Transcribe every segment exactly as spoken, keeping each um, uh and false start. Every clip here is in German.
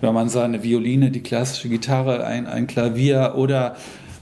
wenn man seine Violine, die klassische Gitarre, ein, ein Klavier oder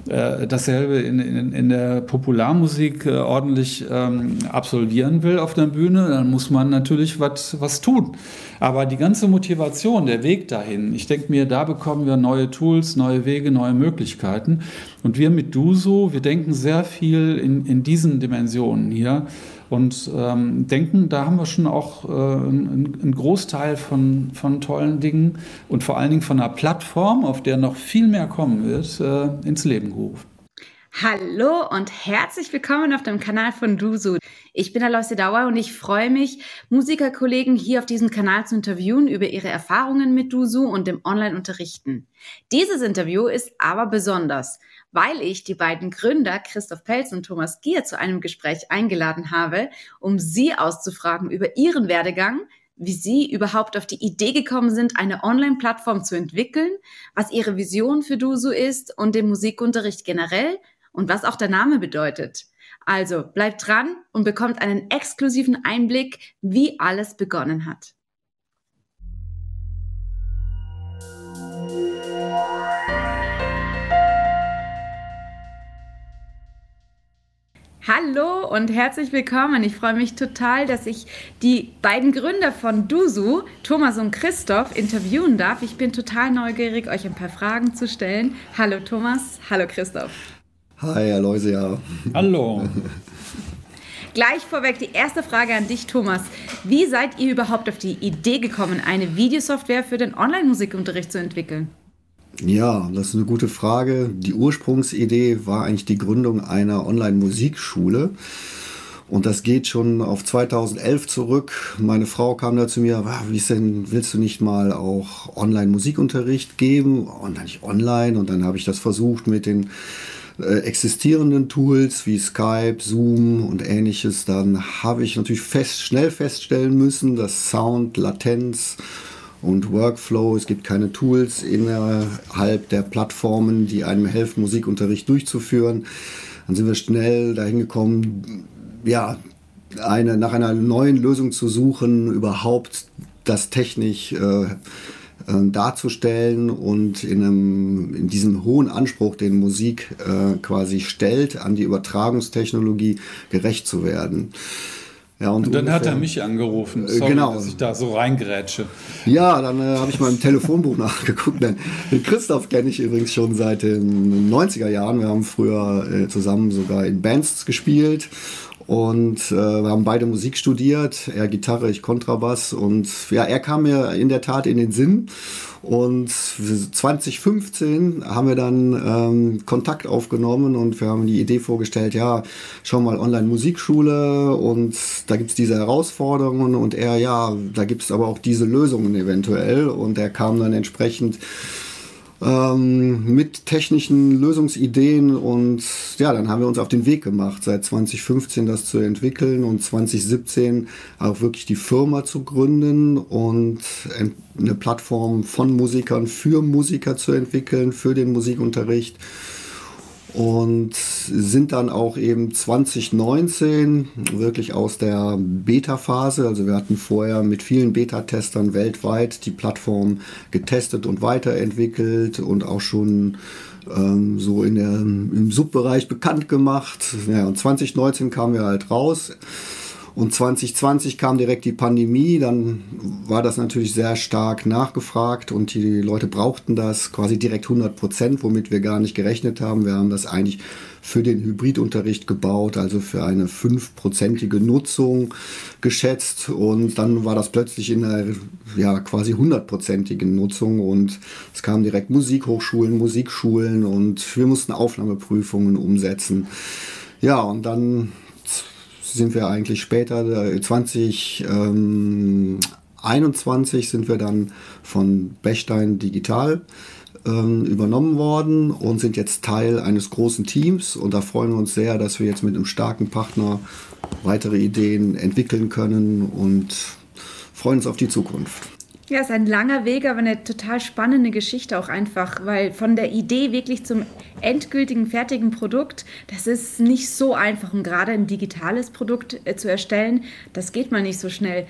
äh, dasselbe in, in, in der Popularmusik äh, ordentlich ähm, absolvieren will auf der Bühne, dann muss man natürlich was was tun. Aber die ganze Motivation, der Weg dahin, ich denke mir, da bekommen wir neue Tools, neue Wege, neue Möglichkeiten. Und wir mit doozzoo, wir denken sehr viel in, in diesen Dimensionen hier und ähm, denken, da haben wir schon auch äh, einen, einen Großteil von, von tollen Dingen und vor allen Dingen von einer Plattform, auf der noch viel mehr kommen wird, äh, ins Leben gerufen. Hallo und herzlich willkommen auf dem Kanal von doozzoo. Ich bin Alois Dauer und ich freue mich, Musikerkollegen hier auf diesem Kanal zu interviewen über ihre Erfahrungen mit doozzoo und dem Online-Unterrichten. Dieses Interview ist aber besonders, weil ich die beiden Gründer Christoph Pelz und Thomas Gier zu einem Gespräch eingeladen habe, um sie auszufragen über ihren Werdegang, wie sie überhaupt auf die Idee gekommen sind, eine Online-Plattform zu entwickeln, was ihre Vision für doozzoo ist und den Musikunterricht generell, und was auch der Name bedeutet. Also bleibt dran und bekommt einen exklusiven Einblick, wie alles begonnen hat. Hallo und herzlich willkommen. Ich freue mich total, dass ich die beiden Gründer von doozzoo, Thomas und Christoph, interviewen darf. Ich bin total neugierig, euch ein paar Fragen zu stellen. Hallo Thomas, hallo Christoph. Hi, Aloisia. Hallo. Gleich vorweg die erste Frage an dich, Thomas. Wie seid ihr überhaupt auf die Idee gekommen, eine Videosoftware für den Online-Musikunterricht zu entwickeln? Ja, das ist eine gute Frage. Die Ursprungsidee war eigentlich die Gründung einer Online-Musikschule. Und das geht schon auf zweitausendelf zurück. Meine Frau kam da zu mir, ah, wie ist denn, willst du nicht mal auch Online-Musikunterricht geben? Und dann nicht online. Und dann habe ich das versucht mit den existierenden Tools wie Skype, Zoom und ähnliches. Dann habe ich natürlich fest, schnell feststellen müssen, dass Sound, Latenz und Workflow, es gibt keine Tools innerhalb der Plattformen, die einem helfen, Musikunterricht durchzuführen. Dann sind wir schnell dahin gekommen, ja, eine, nach einer neuen Lösung zu suchen, überhaupt das technisch äh, darzustellen und in, einem, in diesem hohen Anspruch, den Musik äh, quasi stellt, an die Übertragungstechnologie gerecht zu werden. Ja, und, und dann ungefähr, hat er mich angerufen, sorry, genau, dass ich da so reingrätsche. Ja, dann äh, habe ich mal im Telefonbuch nachgeguckt. Den Christoph kenne ich übrigens schon seit den neunziger Jahren. Wir haben früher äh, zusammen sogar in Bands gespielt. Und äh, wir haben beide Musik studiert, er Gitarre, ich Kontrabass, und ja, er kam mir in der Tat in den Sinn und zweitausendfünfzehn haben wir dann ähm, Kontakt aufgenommen und wir haben die Idee vorgestellt, ja, schau mal, Online-Musikschule und da gibt es diese Herausforderungen und er, ja, da gibt es aber auch diese Lösungen eventuell, und er kam dann entsprechend Ähm, mit technischen Lösungsideen, und ja, dann haben wir uns auf den Weg gemacht, seit zweitausendfünfzehn das zu entwickeln und zweitausendsiebzehn auch wirklich die Firma zu gründen und eine Plattform von Musikern für Musiker zu entwickeln, für den Musikunterricht, und sind dann auch eben zweitausendneunzehn wirklich aus der Beta-Phase, also wir hatten vorher mit vielen Beta-Testern weltweit die Plattform getestet und weiterentwickelt und auch schon ähm, so in der, im Subbereich bekannt gemacht. Ja, und zweitausendneunzehn kamen wir halt raus. Und zweitausendzwanzig kam direkt die Pandemie, dann war das natürlich sehr stark nachgefragt und die Leute brauchten das quasi direkt hundert Prozent, womit wir gar nicht gerechnet haben. Wir haben das eigentlich für den Hybridunterricht gebaut, also für eine fünfprozentige Nutzung geschätzt, und dann war das plötzlich in einer ja, quasi hundertprozentigen Nutzung, und es kamen direkt Musikhochschulen, Musikschulen, und wir mussten Aufnahmeprüfungen umsetzen. Ja, und dann sind wir eigentlich später, zweitausendeinundzwanzig sind wir dann von Bechstein Digital ähm, übernommen worden und sind jetzt Teil eines großen Teams, und da freuen wir uns sehr, dass wir jetzt mit einem starken Partner weitere Ideen entwickeln können und freuen uns auf die Zukunft. Ja, es ist ein langer Weg, aber eine total spannende Geschichte auch einfach, weil von der Idee wirklich zum endgültigen, fertigen Produkt, das ist nicht so einfach, und gerade ein digitales Produkt zu erstellen, das geht mal nicht so schnell.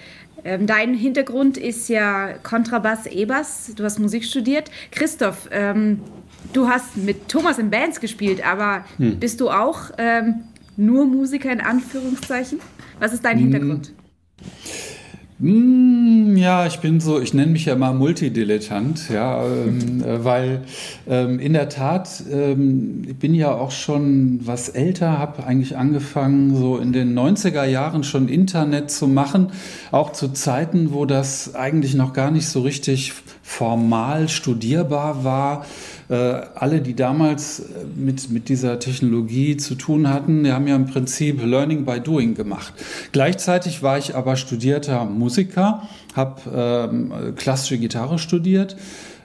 Dein Hintergrund ist ja Kontrabass, E-Bass, du hast Musik studiert. Christoph, ähm, du hast mit Thomas in Bands gespielt, aber hm. bist du auch ähm, nur Musiker in Anführungszeichen? Was ist dein Hintergrund? Hm. Ja, ich bin so, ich nenne mich ja mal Multidilettant, ja, ähm, äh, weil ähm, in der Tat, ähm, ich bin ja auch schon was älter, habe eigentlich angefangen, so in den neunziger Jahren schon Internet zu machen, auch zu Zeiten, wo das eigentlich noch gar nicht so richtig formal studierbar war. Äh, alle, die damals mit, mit dieser Technologie zu tun hatten, die haben ja im Prinzip Learning by Doing gemacht. Gleichzeitig war ich aber studierter Musiker, habe ähm, klassische Gitarre studiert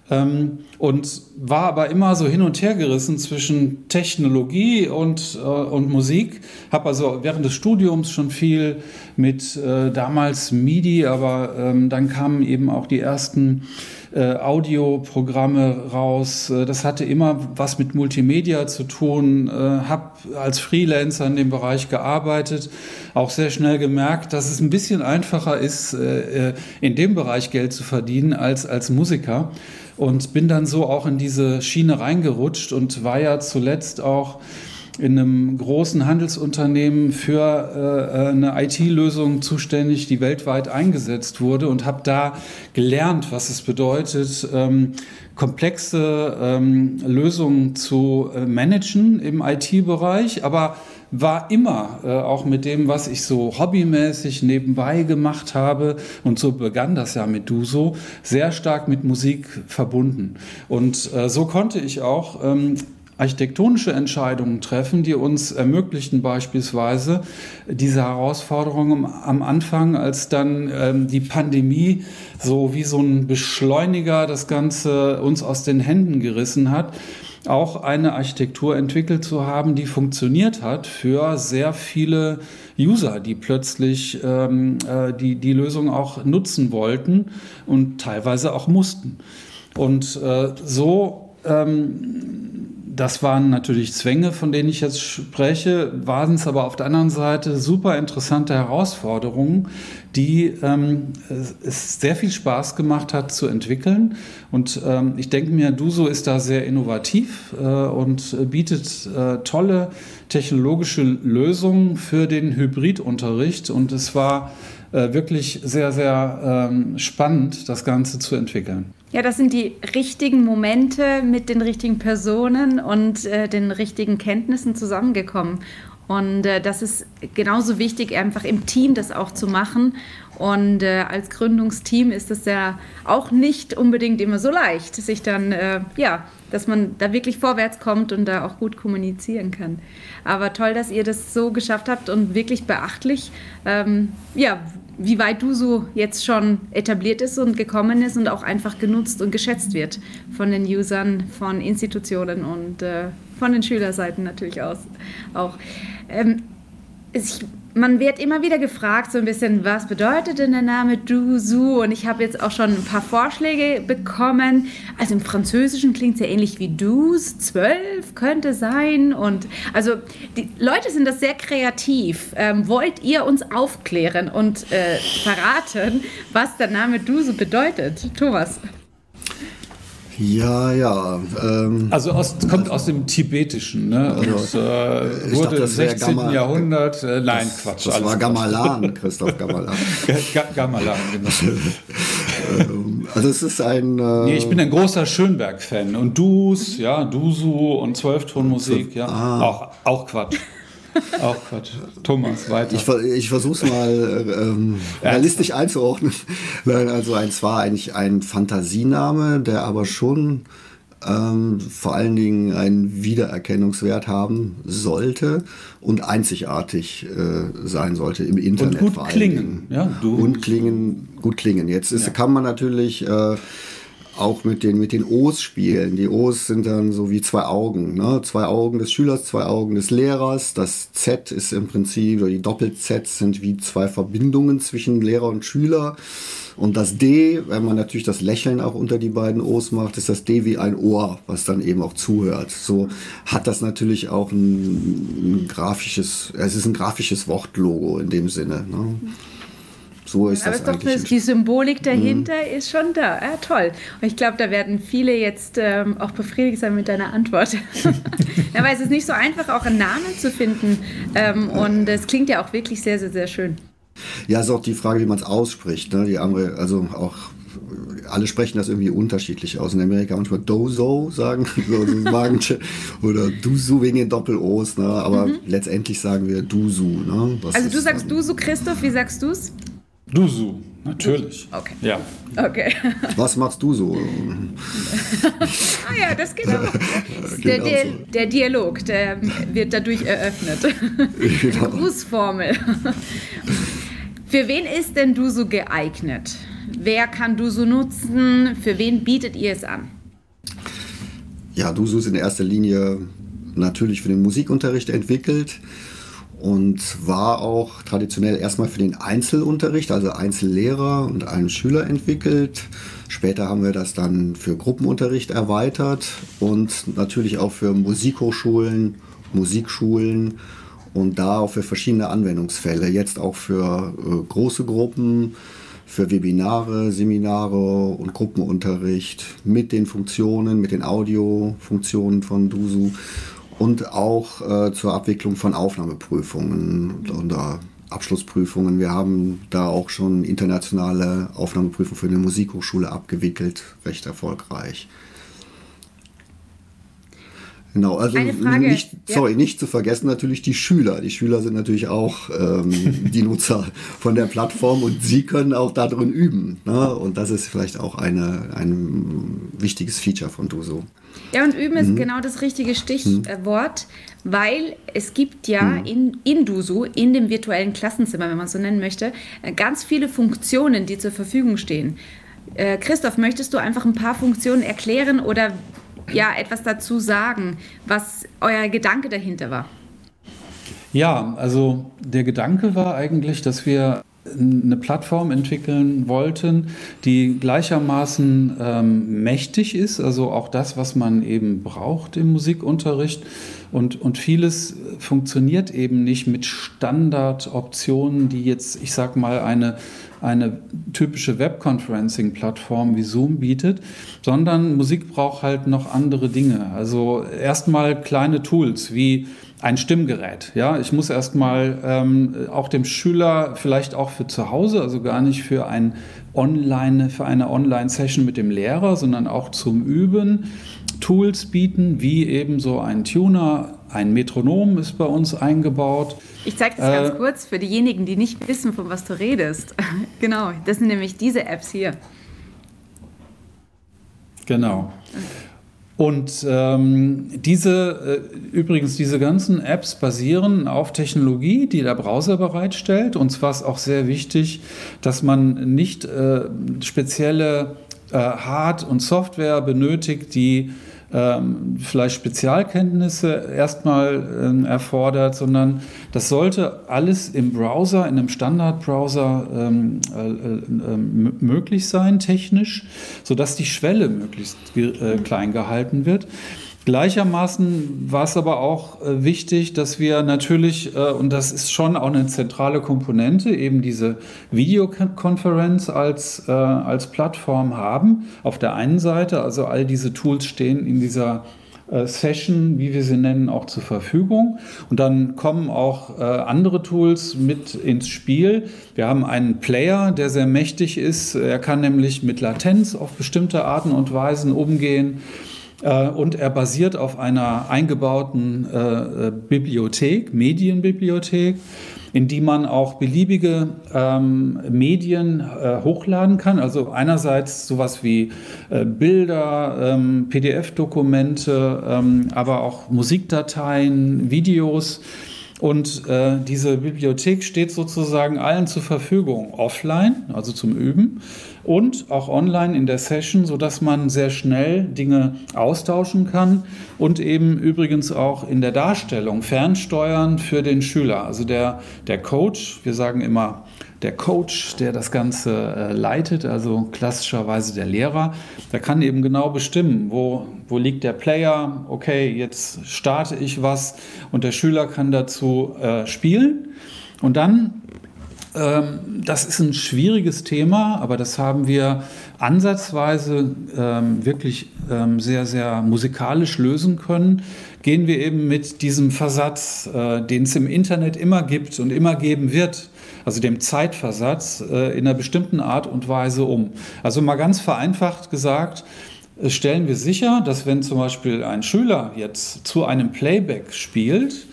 ähm, und war aber immer so hin und her gerissen zwischen Technologie und, äh, und Musik. Habe also während des Studiums schon viel mit äh, damals MIDI, aber ähm, dann kamen eben auch die ersten Äh, Audioprogramme raus. Äh, das hatte immer was mit Multimedia zu tun. Äh, habe als Freelancer in dem Bereich gearbeitet, auch sehr schnell gemerkt, dass es ein bisschen einfacher ist, äh, in dem Bereich Geld zu verdienen als als Musiker. Und bin dann so auch in diese Schiene reingerutscht und war ja zuletzt auch in einem großen Handelsunternehmen für äh, eine I T-Lösung zuständig, die weltweit eingesetzt wurde, und habe da gelernt, was es bedeutet, ähm, komplexe ähm, Lösungen zu äh, managen im I T-Bereich, aber war immer äh, auch mit dem, was ich so hobbymäßig nebenbei gemacht habe, und so begann das ja mit doozzoo, sehr stark mit Musik verbunden. Und äh, so konnte ich auch ähm, architektonische Entscheidungen treffen, die uns ermöglichten, beispielsweise diese Herausforderung am Anfang, als dann ähm, die Pandemie so wie so ein Beschleuniger das Ganze uns aus den Händen gerissen hat, auch eine Architektur entwickelt zu haben, die funktioniert hat für sehr viele User, die plötzlich ähm, äh, die, die Lösung auch nutzen wollten und teilweise auch mussten. Und äh, so ähm, Das waren natürlich Zwänge, von denen ich jetzt spreche, waren es aber auf der anderen Seite super interessante Herausforderungen, die ähm, es sehr viel Spaß gemacht hat zu entwickeln. Und ähm, ich denke mir, doozzoo ist da sehr innovativ äh, und bietet äh, tolle technologische Lösungen für den Hybridunterricht. Und es war äh, wirklich sehr, sehr ähm, spannend, das Ganze zu entwickeln. Ja, das sind die richtigen Momente mit den richtigen Personen und äh, den richtigen Kenntnissen zusammengekommen. Und äh, das ist genauso wichtig, einfach im Team das auch zu machen. Und äh, als Gründungsteam ist es ja auch nicht unbedingt immer so leicht, sich dann, äh, ja, dass man da wirklich vorwärts kommt und da auch gut kommunizieren kann. Aber toll, dass ihr das so geschafft habt, und wirklich beachtlich, ähm, ja, wie weit doozzoo jetzt schon etabliert ist und gekommen ist und auch einfach genutzt und geschätzt wird von den Usern, von Institutionen und äh, von den Schülerseiten natürlich aus, auch. Ähm, ich, man wird immer wieder gefragt so ein bisschen, was bedeutet denn der Name doozzoo? Und ich habe jetzt auch schon ein paar Vorschläge bekommen. Also im Französischen klingt es ja ähnlich wie douze, zwölf könnte sein. Und also die Leute sind das sehr kreativ. Ähm, wollt ihr uns aufklären und äh, verraten, was der Name doozzoo bedeutet? Thomas? Ja, ja. Ähm, also aus, kommt also, aus dem Tibetischen, ne? Also, und, äh, wurde dachte, im sechzehnten Gamma, Jahrhundert. Äh, nein, das, Quatsch. Das war Gamelan, Christoph Gamelan. Gamelan, genau. Also es ist ein. Äh, nee, ich bin ein großer Schönberg-Fan, und Dus, ja, doozzoo und Zwölftonmusik, ja, ah. auch, auch Quatsch. Auch Quatsch. Thomas, weiter. Ich, ich versuche es mal ähm, realistisch einzuordnen. Also ein, zwar eigentlich ein Fantasiename, der aber schon ähm, vor allen Dingen einen Wiedererkennungswert haben sollte und einzigartig äh, sein sollte im Internet. Und gut klingen. Ja, du. Und klingen, gut klingen. Jetzt ist, ja. kann man natürlich... Äh, auch mit den, mit den O's spielen. Die O's sind dann so wie zwei Augen, ne? Zwei Augen des Schülers, zwei Augen des Lehrers. Das Z ist im Prinzip, oder die Doppel-Zs sind wie zwei Verbindungen zwischen Lehrer und Schüler. Und das D, wenn man natürlich das Lächeln auch unter die beiden O's macht, ist das D wie ein Ohr, was dann eben auch zuhört. So hat das natürlich auch ein, ein grafisches, es ist ein grafisches Wortlogo in dem Sinne, ne? So ist das eigentlich. Aber die Symbolik dahinter mhm. ist schon da. Ja, toll. Und ich glaube, da werden viele jetzt ähm, auch befriedigt sein mit deiner Antwort. Ja, weil es ist nicht so einfach, auch einen Namen zu finden. Ähm, und es klingt ja auch wirklich sehr, sehr, sehr schön. Ja, ist auch die Frage, wie man es ausspricht, ne? Die andere, also auch alle sprechen das irgendwie unterschiedlich aus. In Amerika manchmal doozzoo sagen, so, so oder doozzoo wegen den Doppel-O's, ne? Aber mhm. letztendlich sagen wir doozzoo, ne? Also du sagst doozzoo, Christoph, wie sagst du es? Doozzoo, natürlich. Okay. Ja. Okay. Was machst du so? Ah ja, das geht auch. Der, genau der, so. Der Dialog, der wird dadurch eröffnet. Genau. Die Grußformel. Für wen ist denn doozzoo geeignet? Wer kann doozzoo nutzen? Für wen bietet ihr es an? Ja, doozzoo ist in erster Linie natürlich für den Musikunterricht entwickelt. Und war auch traditionell erstmal für den Einzelunterricht, also Einzellehrer und einen Schüler entwickelt. Später haben wir das dann für Gruppenunterricht erweitert und natürlich auch für Musikhochschulen, Musikschulen und da auch für verschiedene Anwendungsfälle. Jetzt auch für äh, große Gruppen, für Webinare, Seminare und Gruppenunterricht mit den Funktionen, mit den Audiofunktionen von doozzoo. Und auch äh, zur Abwicklung von Aufnahmeprüfungen oder Abschlussprüfungen. Wir haben da auch schon internationale Aufnahmeprüfungen für eine Musikhochschule abgewickelt, recht erfolgreich. Genau, also nicht, ja. sorry, nicht zu vergessen natürlich die Schüler. Die Schüler sind natürlich auch ähm, die Nutzer von der Plattform und sie können auch darin üben, ne? Und das ist vielleicht auch eine, ein wichtiges Feature von doozzoo. Ja, und üben mhm. ist genau das richtige Stichwort, mhm. weil es gibt ja mhm. in, in doozzoo, in dem virtuellen Klassenzimmer, wenn man es so nennen möchte, ganz viele Funktionen, die zur Verfügung stehen. Äh, Christoph, möchtest du einfach ein paar Funktionen erklären oder ja, etwas dazu sagen, was euer Gedanke dahinter war? Ja, also der Gedanke war eigentlich, dass wir eine Plattform entwickeln wollten, die gleichermaßen ähm, mächtig ist, also auch das, was man eben braucht im Musikunterricht. Und, und vieles funktioniert eben nicht mit Standardoptionen, die jetzt, ich sag mal, eine eine typische Webconferencing-Plattform wie Zoom bietet, sondern Musik braucht halt noch andere Dinge. Also erstmal kleine Tools wie ein Stimmgerät. Ja, ich muss erstmal ähm, auch dem Schüler vielleicht auch für zu Hause, also gar nicht für ein Online, für eine Online-Session mit dem Lehrer, sondern auch zum Üben Tools bieten, wie eben so ein Tuner. Ein Metronom ist bei uns eingebaut. Ich zeige das ganz äh, kurz für diejenigen, die nicht wissen, von was du redest. Genau, das sind nämlich diese Apps hier. Genau. Und ähm, diese, äh, übrigens diese ganzen Apps basieren auf Technologie, die der Browser bereitstellt. Und zwar ist auch sehr wichtig, dass man nicht äh, spezielle äh, Hard- und Software benötigt, die vielleicht Spezialkenntnisse erstmal äh, erfordert, sondern das sollte alles im Browser, in einem Standardbrowser ähm, äh, äh, m- möglich sein, technisch, sodass die Schwelle möglichst äh, klein gehalten wird. Gleichermaßen war es aber auch äh, wichtig, dass wir natürlich, äh, und das ist schon auch eine zentrale Komponente, eben diese Videokonferenz als, äh, als Plattform haben. Auf der einen Seite, also all diese Tools stehen in dieser äh, Session, wie wir sie nennen, auch zur Verfügung. Und dann kommen auch äh, andere Tools mit ins Spiel. Wir haben einen Player, der sehr mächtig ist. Er kann nämlich mit Latenz auf bestimmte Arten und Weisen umgehen. Und er basiert auf einer eingebauten äh, Bibliothek, Medienbibliothek, in die man auch beliebige ähm, Medien äh, hochladen kann. Also einerseits sowas wie äh, Bilder, ähm, P D F-Dokumente, ähm, aber auch Musikdateien, Videos. Und äh, diese Bibliothek steht sozusagen allen zur Verfügung, offline, also zum Üben, und auch online in der Session, sodass man sehr schnell Dinge austauschen kann und eben übrigens auch in der Darstellung fernsteuern für den Schüler. Also der, der Coach, wir sagen immer der Coach, der das Ganze äh, leitet, also klassischerweise der Lehrer, der kann eben genau bestimmen, wo, wo liegt der Player, okay, jetzt starte ich was und der Schüler kann dazu äh, spielen. Und dann, ähm, das ist ein schwieriges Thema, aber das haben wir ansatzweise ähm, wirklich ähm, sehr, sehr musikalisch lösen können, gehen wir eben mit diesem Versatz, äh, den es im Internet immer gibt und immer geben wird, also dem Zeitversatz, äh, in einer bestimmten Art und Weise um. Also mal ganz vereinfacht gesagt, äh, stellen wir sicher, dass wenn zum Beispiel ein Schüler jetzt zu einem Playback spielt,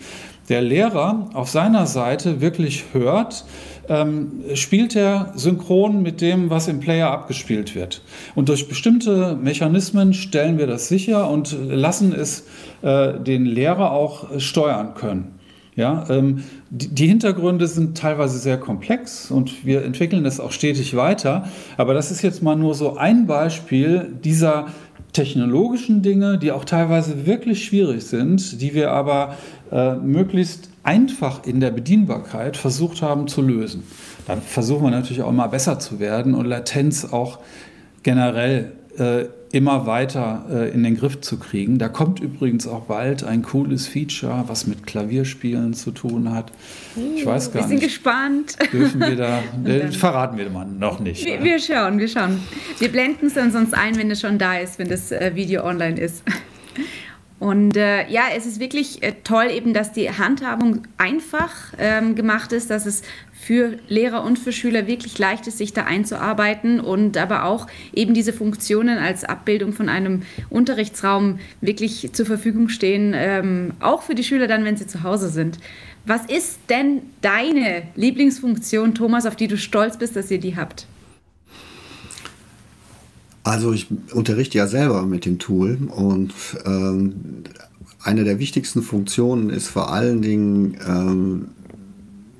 der Lehrer auf seiner Seite wirklich hört, ähm, spielt er synchron mit dem, was im Player abgespielt wird. Und durch bestimmte Mechanismen stellen wir das sicher und lassen es äh, den Lehrer auch steuern können. Ja, ähm, die, die Hintergründe sind teilweise sehr komplex und wir entwickeln das auch stetig weiter. Aber das ist jetzt mal nur so ein Beispiel dieser technologischen Dinge, die auch teilweise wirklich schwierig sind, die wir aber äh, möglichst einfach in der Bedienbarkeit versucht haben zu lösen. Dann versuchen wir natürlich auch immer besser zu werden und Latenz auch generell äh, immer weiter äh, in den Griff zu kriegen. Da kommt übrigens auch bald ein cooles Feature, was mit Klavierspielen zu tun hat. Ich weiß gar nicht. Wir sind gespannt. Dürfen wir da, äh, verraten wir mal noch nicht. Wir, wir schauen, wir schauen. Wir blenden es dann sonst ein, wenn es schon da ist, wenn das äh, Video online ist. Und äh, ja, es ist wirklich äh, toll eben, dass die Handhabung einfach ähm, gemacht ist, dass es für Lehrer und für Schüler wirklich leicht ist, sich da einzuarbeiten und aber auch eben diese Funktionen als Abbildung von einem Unterrichtsraum wirklich zur Verfügung stehen, ähm, auch für die Schüler dann, wenn sie zu Hause sind. Was ist denn deine Lieblingsfunktion, Thomas, auf die du stolz bist, dass ihr die habt? Also ich unterrichte ja selber mit dem Tool und ähm, eine der wichtigsten Funktionen ist vor allen Dingen ähm,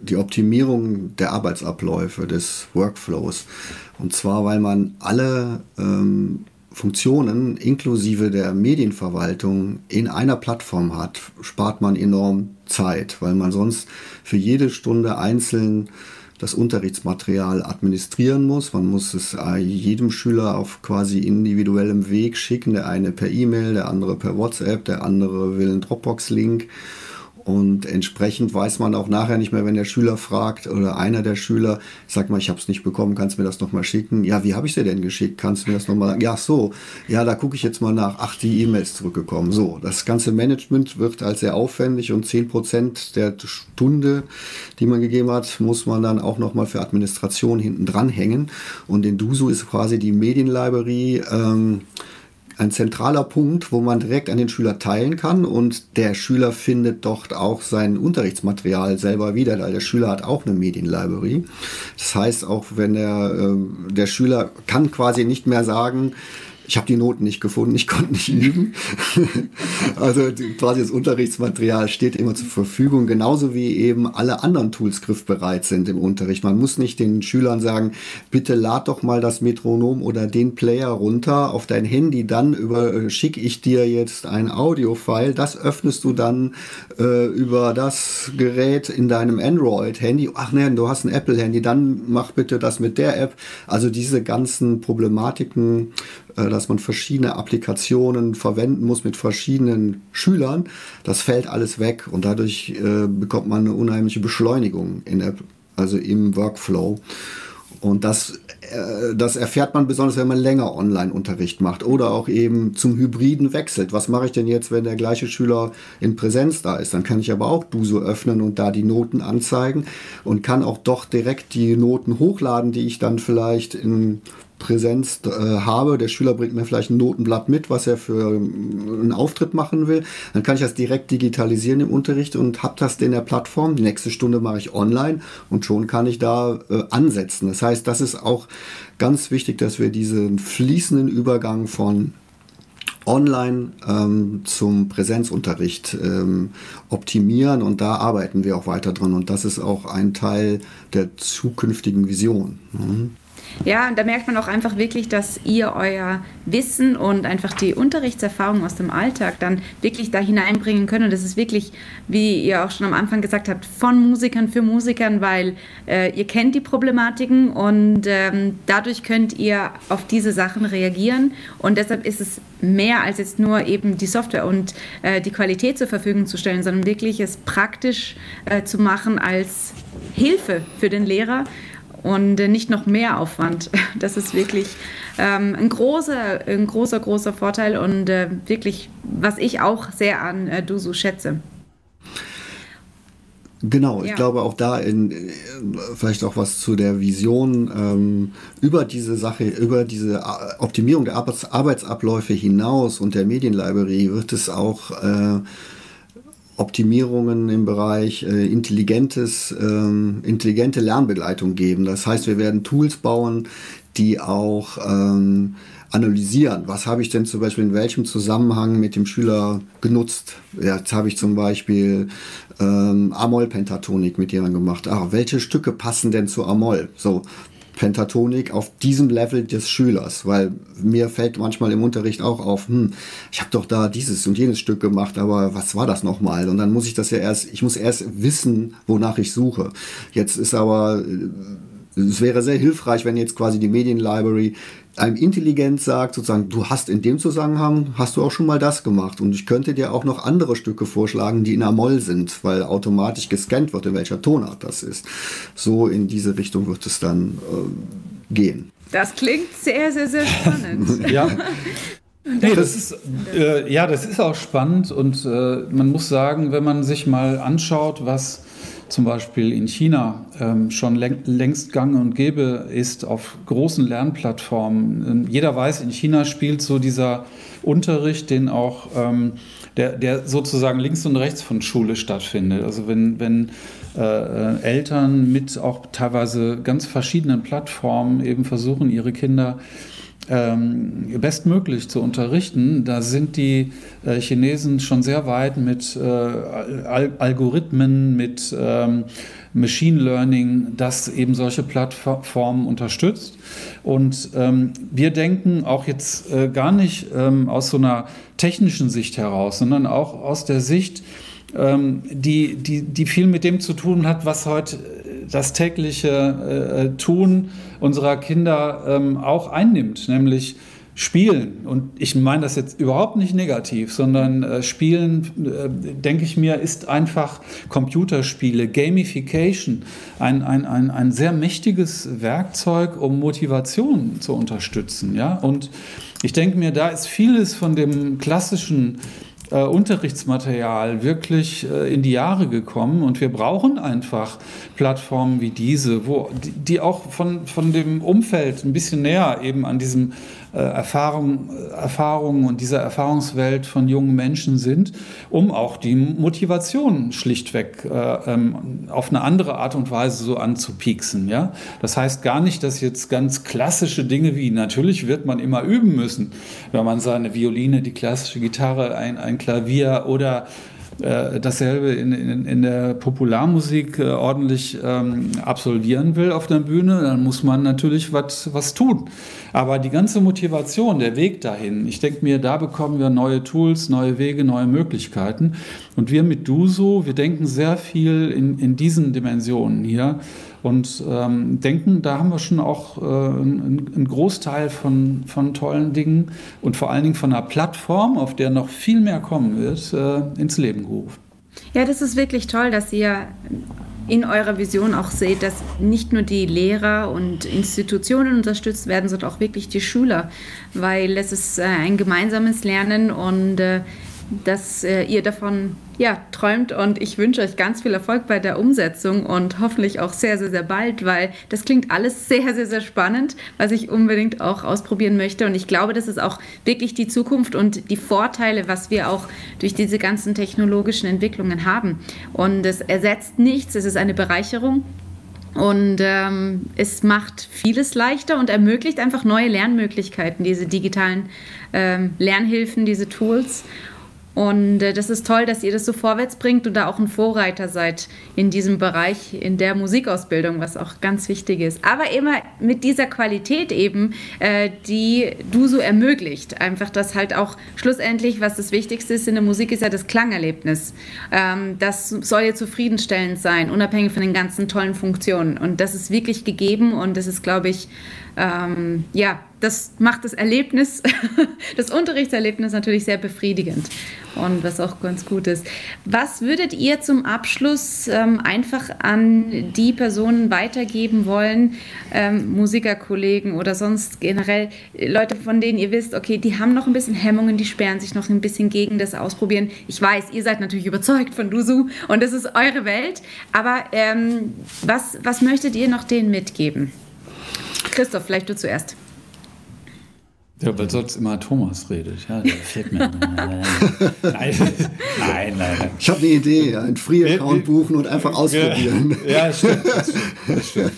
die Optimierung der Arbeitsabläufe, des Workflows. Und zwar, weil man alle ähm, Funktionen inklusive der Medienverwaltung in einer Plattform hat, spart man enorm Zeit, weil man sonst für jede Stunde einzeln das Unterrichtsmaterial administrieren muss. Man muss es jedem Schüler auf quasi individuellem Weg schicken. Der eine per E-Mail, der andere per WhatsApp, der andere will einen Dropbox-Link. Und entsprechend weiß man auch nachher nicht mehr, wenn der Schüler fragt oder einer der Schüler, ich sag mal, ich habe es nicht bekommen, kannst du mir das nochmal schicken? Ja, wie habe ich sie denn geschickt? Kannst du mir das nochmal sagen? Ja, so, ja, da gucke ich jetzt mal nach. Ach, die E-Mails zurückgekommen. So, das ganze Management wird als sehr aufwendig und zehn Prozent der Stunde, die man gegeben hat, muss man dann auch nochmal für Administration hinten dran hängen. Und in doozzoo ist quasi die Medienlibrary, ähm, ein zentraler Punkt, wo man direkt an den Schüler teilen kann und der Schüler findet dort auch sein Unterrichtsmaterial selber wieder, weil der Schüler hat auch eine Medienlibrary. Das heißt, auch wenn der, der Schüler kann quasi nicht mehr sagen, ich habe die Noten nicht gefunden, ich konnte nicht üben. Also quasi das Unterrichtsmaterial steht immer zur Verfügung, genauso wie eben alle anderen Tools griffbereit sind im Unterricht. Man muss nicht den Schülern sagen, bitte lad doch mal das Metronom oder den Player runter auf dein Handy, dann über, schicke ich dir jetzt ein Audio-File, das öffnest du dann äh, über das Gerät in deinem Android-Handy. Ach nein, du hast ein Apple-Handy, dann mach bitte das mit der App. Also diese ganzen Problematiken, äh, dass man verschiedene Applikationen verwenden muss mit verschiedenen Schülern, das fällt alles weg und dadurch äh, bekommt man eine unheimliche Beschleunigung in der, also im Workflow. Und das, äh, das erfährt man besonders, wenn man länger Online-Unterricht macht oder auch eben zum Hybriden wechselt. Was mache ich denn jetzt, wenn der gleiche Schüler in Präsenz da ist? Dann kann ich aber auch doozzoo öffnen und da die Noten anzeigen und kann auch doch direkt die Noten hochladen, die ich dann vielleicht in Präsenz äh, habe, der Schüler bringt mir vielleicht ein Notenblatt mit, was er für einen Auftritt machen will, dann kann ich das direkt digitalisieren im Unterricht und habe das in der Plattform. Die nächste Stunde mache ich online und schon kann ich da äh, ansetzen. Das heißt, das ist auch ganz wichtig, dass wir diesen fließenden Übergang von online ähm, zum Präsenzunterricht ähm, optimieren, und da arbeiten wir auch weiter dran, und das ist auch ein Teil der zukünftigen Vision. Mhm. Ja, und da merkt man auch einfach wirklich, dass ihr euer Wissen und einfach die Unterrichtserfahrung aus dem Alltag dann wirklich da hineinbringen könnt. Und das ist wirklich, wie ihr auch schon am Anfang gesagt habt, von Musikern für Musikern, weil äh, ihr kennt die Problematiken und ähm, dadurch könnt ihr auf diese Sachen reagieren. Und deshalb ist es mehr als jetzt nur eben die Software und äh, die Qualität zur Verfügung zu stellen, sondern wirklich es praktisch äh, zu machen als Hilfe für den Lehrer. Und nicht noch mehr Aufwand. Das ist wirklich ähm, ein großer, ein großer, großer Vorteil und äh, wirklich, was ich auch sehr an äh, doozzoo schätze. Genau, ja. Ich glaube auch da in, vielleicht auch was zu der Vision ähm, über diese Sache, über diese Optimierung der Arbeits- Arbeitsabläufe hinaus und der Medienlibrary wird es auch äh, Optimierungen im Bereich äh, intelligentes, ähm, intelligente Lernbegleitung geben. Das heißt, wir werden Tools bauen, die auch ähm, analysieren. Was habe ich denn zum Beispiel in welchem Zusammenhang mit dem Schüler genutzt? Jetzt habe ich zum Beispiel ähm, Amol-Pentatonik mit jemandem gemacht. Ah, welche Stücke passen denn zu Amol? So. Pentatonik auf diesem Level des Schülers, weil mir fällt manchmal im Unterricht auch auf, hm, ich habe doch da dieses und jenes Stück gemacht, aber was war das nochmal? Und dann muss ich das ja erst, ich muss erst wissen, wonach ich suche. Jetzt ist aber, es wäre sehr hilfreich, wenn jetzt quasi die Medienlibrary einem intelligent sagt, sozusagen, du hast in dem Zusammenhang, hast du auch schon mal das gemacht, und ich könnte dir auch noch andere Stücke vorschlagen, die in Amol sind, weil automatisch gescannt wird, in welcher Tonart das ist. So in diese Richtung wird es dann äh, gehen. Das klingt sehr, sehr, sehr spannend. Ja. Nee, das ist, äh, ja, das ist auch spannend, und äh, man muss sagen, wenn man sich mal anschaut, was zum Beispiel in China ähm, schon längst gang und gäbe ist auf großen Lernplattformen. Jeder weiß, in China spielt so dieser Unterricht, den auch ähm, der, der sozusagen links und rechts von Schule stattfindet. Also wenn, wenn äh, Eltern mit auch teilweise ganz verschiedenen Plattformen eben versuchen, ihre Kinder bestmöglich zu unterrichten, da sind die äh, Chinesen schon sehr weit mit äh, Al- Algorithmen, mit ähm, Machine Learning, das eben solche Plattformen unterstützt. Und ähm, wir denken auch jetzt äh, gar nicht ähm, aus so einer technischen Sicht heraus, sondern auch aus der Sicht, ähm, die, die, die viel mit dem zu tun hat, was heute das tägliche äh, Tun unserer Kinder ähm, auch einnimmt, nämlich Spielen. Und ich meine das jetzt überhaupt nicht negativ, sondern äh, Spielen, äh, denke ich mir, ist einfach Computerspiele, Gamification, ein, ein, ein, ein sehr mächtiges Werkzeug, um Motivation zu unterstützen. Ja? Und ich denke mir, da ist vieles von dem klassischen Äh, Unterrichtsmaterial wirklich äh, in die Jahre gekommen, und wir brauchen einfach Plattformen wie diese, wo, die, die auch von, von dem Umfeld ein bisschen näher eben an diesen äh, Erfahrung, Erfahrungen und dieser Erfahrungswelt von jungen Menschen sind, um auch die Motivation schlichtweg äh, ähm, auf eine andere Art und Weise so anzupieksen. Ja? Das heißt gar nicht, dass jetzt ganz klassische Dinge wie, natürlich wird man immer üben müssen, wenn man seine Violine, die klassische Gitarre, ein, ein Klavier oder äh, dasselbe in, in, in der Popularmusik äh, ordentlich ähm, absolvieren will auf der Bühne, dann muss man natürlich was was tun. Aber die ganze Motivation, der Weg dahin, ich denke mir, da bekommen wir neue Tools, neue Wege, neue Möglichkeiten. Und wir mit doozzoo, wir denken sehr viel in, in diesen Dimensionen hier und ähm, denken, da haben wir schon auch äh, einen, einen Großteil von, von tollen Dingen und vor allen Dingen von einer Plattform, auf der noch viel mehr kommen wird, äh, ins Leben gerufen. Ja, das ist wirklich toll, dass ihr in eurer Vision auch seht, dass nicht nur die Lehrer und Institutionen unterstützt werden, sondern auch wirklich die Schüler, weil es ist äh, ein gemeinsames Lernen, und äh, dass äh, ihr davon ja, träumt, und ich wünsche euch ganz viel Erfolg bei der Umsetzung und hoffentlich auch sehr, sehr, sehr bald, weil das klingt alles sehr, sehr, sehr spannend, was ich unbedingt auch ausprobieren möchte, und ich glaube, das ist auch wirklich die Zukunft und die Vorteile, was wir auch durch diese ganzen technologischen Entwicklungen haben, und es ersetzt nichts, es ist eine Bereicherung. Und ähm, es macht vieles leichter und ermöglicht einfach neue Lernmöglichkeiten, diese digitalen ähm, Lernhilfen, diese Tools. Und äh, das ist toll, dass ihr das so vorwärts bringt und da auch ein Vorreiter seid in diesem Bereich, in der Musikausbildung, was auch ganz wichtig ist. Aber immer mit dieser Qualität eben, äh, die doozzoo ermöglicht. Einfach, dass halt auch schlussendlich, was das Wichtigste ist in der Musik, ist ja das Klangerlebnis. Ähm, das soll ja zufriedenstellend sein, unabhängig von den ganzen tollen Funktionen. Und das ist wirklich gegeben und das ist, glaube ich, ähm, ja, das macht das Erlebnis, das Unterrichtserlebnis natürlich sehr befriedigend und was auch ganz gut ist. Was würdet ihr zum Abschluss ähm, einfach an die Personen weitergeben wollen, ähm, Musikerkollegen oder sonst generell Leute, von denen ihr wisst, okay, die haben noch ein bisschen Hemmungen, die sperren sich noch ein bisschen gegen das Ausprobieren. Ich weiß, ihr seid natürlich überzeugt von doozzoo und das ist eure Welt, aber ähm, was, was möchtet ihr noch denen mitgeben? Christoph, vielleicht du zuerst. Ja, weil sonst immer Thomas redet. Ja, der fällt mir. Nein, nein, nein, nein. Ich habe eine Idee, ein Free-Account buchen und einfach ausprobieren. Ja, ja, stimmt, das stimmt, das stimmt.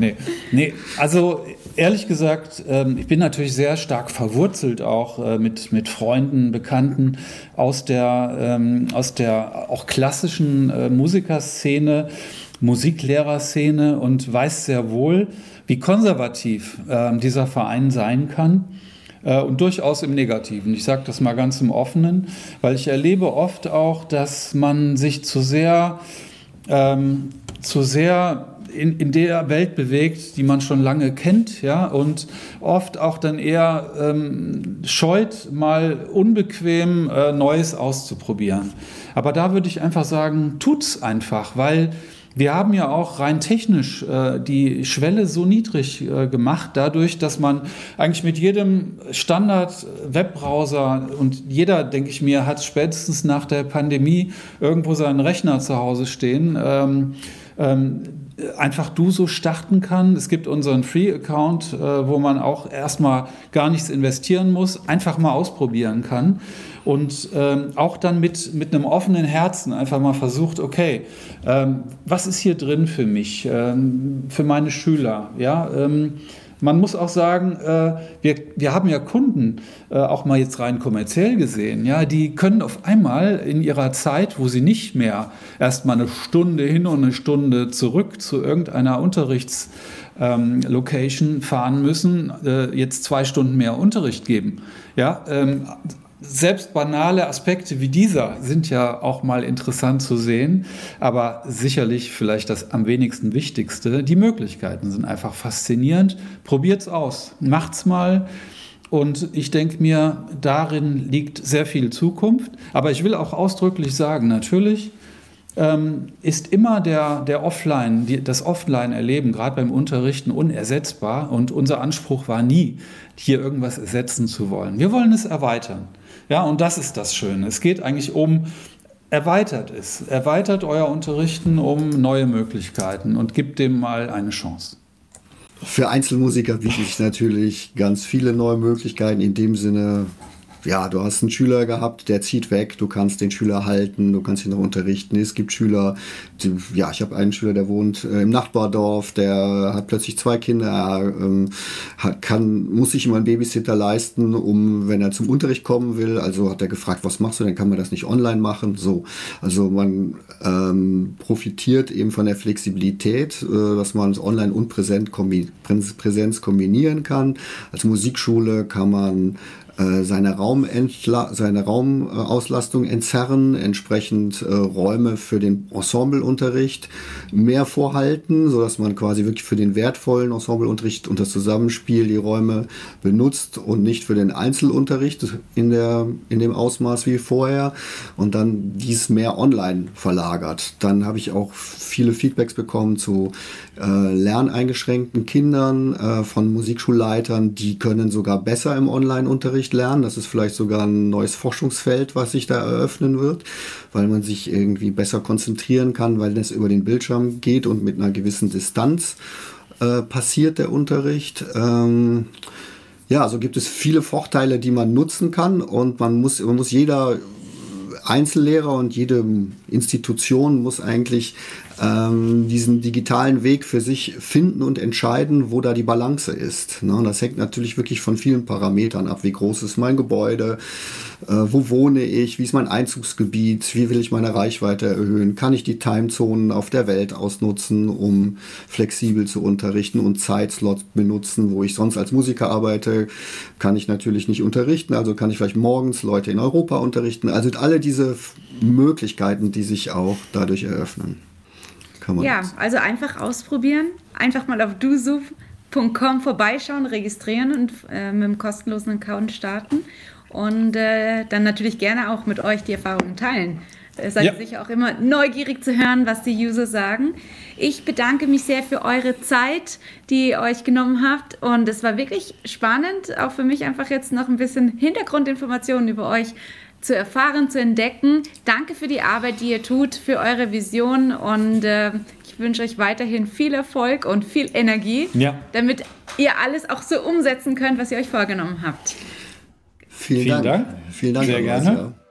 Nee, nee, also ehrlich gesagt, ich bin natürlich sehr stark verwurzelt auch mit, mit Freunden, Bekannten aus der, aus der auch klassischen Musikerszene, Musiklehrerszene und weiß sehr wohl, wie konservativ äh, dieser Verein sein kann äh, und durchaus im Negativen. Ich sage das mal ganz im Offenen, weil ich erlebe oft auch, dass man sich zu sehr, ähm, zu sehr in, in der Welt bewegt, die man schon lange kennt, ja, und oft auch dann eher ähm, scheut, mal unbequem äh, Neues auszuprobieren. Aber da würde ich einfach sagen, tut's einfach, weil wir haben ja auch rein technisch äh, die Schwelle so niedrig äh, gemacht, dadurch, dass man eigentlich mit jedem Standard-Webbrowser und jeder, denke ich mir, hat spätestens nach der Pandemie irgendwo seinen Rechner zu Hause stehen, ähm, ähm, einfach doozzoo starten kann. Es gibt unseren Free-Account, äh, wo man auch erstmal gar nichts investieren muss, einfach mal ausprobieren kann. Und ähm, auch dann mit, mit einem offenen Herzen einfach mal versucht, okay, ähm, was ist hier drin für mich, ähm, für meine Schüler? Ja, ähm, man muss auch sagen, äh, wir, wir haben ja Kunden, äh, auch mal jetzt rein kommerziell gesehen, ja, die können auf einmal in ihrer Zeit, wo sie nicht mehr erst mal eine Stunde hin und eine Stunde zurück zu irgendeiner Unterrichts- Ähm, Location fahren müssen, äh, jetzt zwei Stunden mehr Unterricht geben. Ja, ähm, selbst banale Aspekte wie dieser sind ja auch mal interessant zu sehen, aber sicherlich vielleicht das am wenigsten Wichtigste, die Möglichkeiten sind einfach faszinierend. Probiert's aus, macht's mal und ich denke mir, darin liegt sehr viel Zukunft, aber ich will auch ausdrücklich sagen, natürlich ähm, ist immer der, der Offline, die, das Offline-Erleben, gerade beim Unterrichten, unersetzbar und unser Anspruch war nie, hier irgendwas ersetzen zu wollen. Wir wollen es erweitern. Ja, und das ist das Schöne. Es geht eigentlich um, erweitert es, erweitert euer Unterrichten um neue Möglichkeiten und gibt dem mal eine Chance. Für Einzelmusiker biete ich natürlich ganz viele neue Möglichkeiten in dem Sinne, ja, du hast einen Schüler gehabt, der zieht weg, du kannst den Schüler halten, du kannst ihn noch unterrichten. Es gibt Schüler, die, ja, ich habe einen Schüler, der wohnt äh, im Nachbardorf, der hat plötzlich zwei Kinder, ähm, hat, kann, muss sich immer einen Babysitter leisten, um, wenn er zum Unterricht kommen will. Also hat er gefragt, was machst du, dann kann man das nicht online machen. So, also man ähm, profitiert eben von der Flexibilität, äh, dass man es online und Präsenz kombi- Präsenz kombinieren kann. Als Musikschule kann man seine, Raumentla- seine Raumauslastung entzerren, entsprechend äh, Räume für den Ensembleunterricht mehr vorhalten, sodass man quasi wirklich für den wertvollen Ensembleunterricht und das Zusammenspiel die Räume benutzt und nicht für den Einzelunterricht in, der, in dem Ausmaß wie vorher und dann dies mehr online verlagert. Dann habe ich auch viele Feedbacks bekommen zu äh, lerneingeschränkten Kindern äh, von Musikschulleitern, die können sogar besser im Online-Unterricht lernen. Das ist vielleicht sogar ein neues Forschungsfeld, was sich da eröffnen wird, weil man sich irgendwie besser konzentrieren kann, weil es über den Bildschirm geht und mit einer gewissen Distanz äh, passiert der Unterricht. Ähm, ja, so also gibt es viele Vorteile, die man nutzen kann und man muss, man muss jeder Einzellehrer und jede Institution muss eigentlich ähm, diesen digitalen Weg für sich finden und entscheiden, wo da die Balance ist. Ne? Das hängt natürlich wirklich von vielen Parametern ab. Wie groß ist mein Gebäude? Äh, wo wohne ich? Wie ist mein Einzugsgebiet? Wie will ich meine Reichweite erhöhen? Kann ich die Timezonen auf der Welt ausnutzen, um flexibel zu unterrichten und Zeitslots benutzen, wo ich sonst als Musiker arbeite? Kann ich natürlich nicht unterrichten. Also kann ich vielleicht morgens Leute in Europa unterrichten. Also alle diese Möglichkeiten, die sich auch dadurch eröffnen. Kann man ja, das. Also einfach ausprobieren. Einfach mal auf doozzoo punkt com vorbeischauen, registrieren und äh, mit einem kostenlosen Account starten. Und äh, dann natürlich gerne auch mit euch die Erfahrungen teilen. Äh, seid ja. sicher auch immer neugierig zu hören, was die User sagen. Ich bedanke mich sehr für eure Zeit, die ihr euch genommen habt. Und es war wirklich spannend, auch für mich einfach jetzt noch ein bisschen Hintergrundinformationen über euch zu erfahren, zu entdecken. Danke für die Arbeit, die ihr tut, für eure Vision und äh, ich wünsche euch weiterhin viel Erfolg und viel Energie, ja. damit ihr alles auch so umsetzen könnt, was ihr euch vorgenommen habt. Vielen, Vielen Dank. Dank. Vielen Dank. Sehr gerne.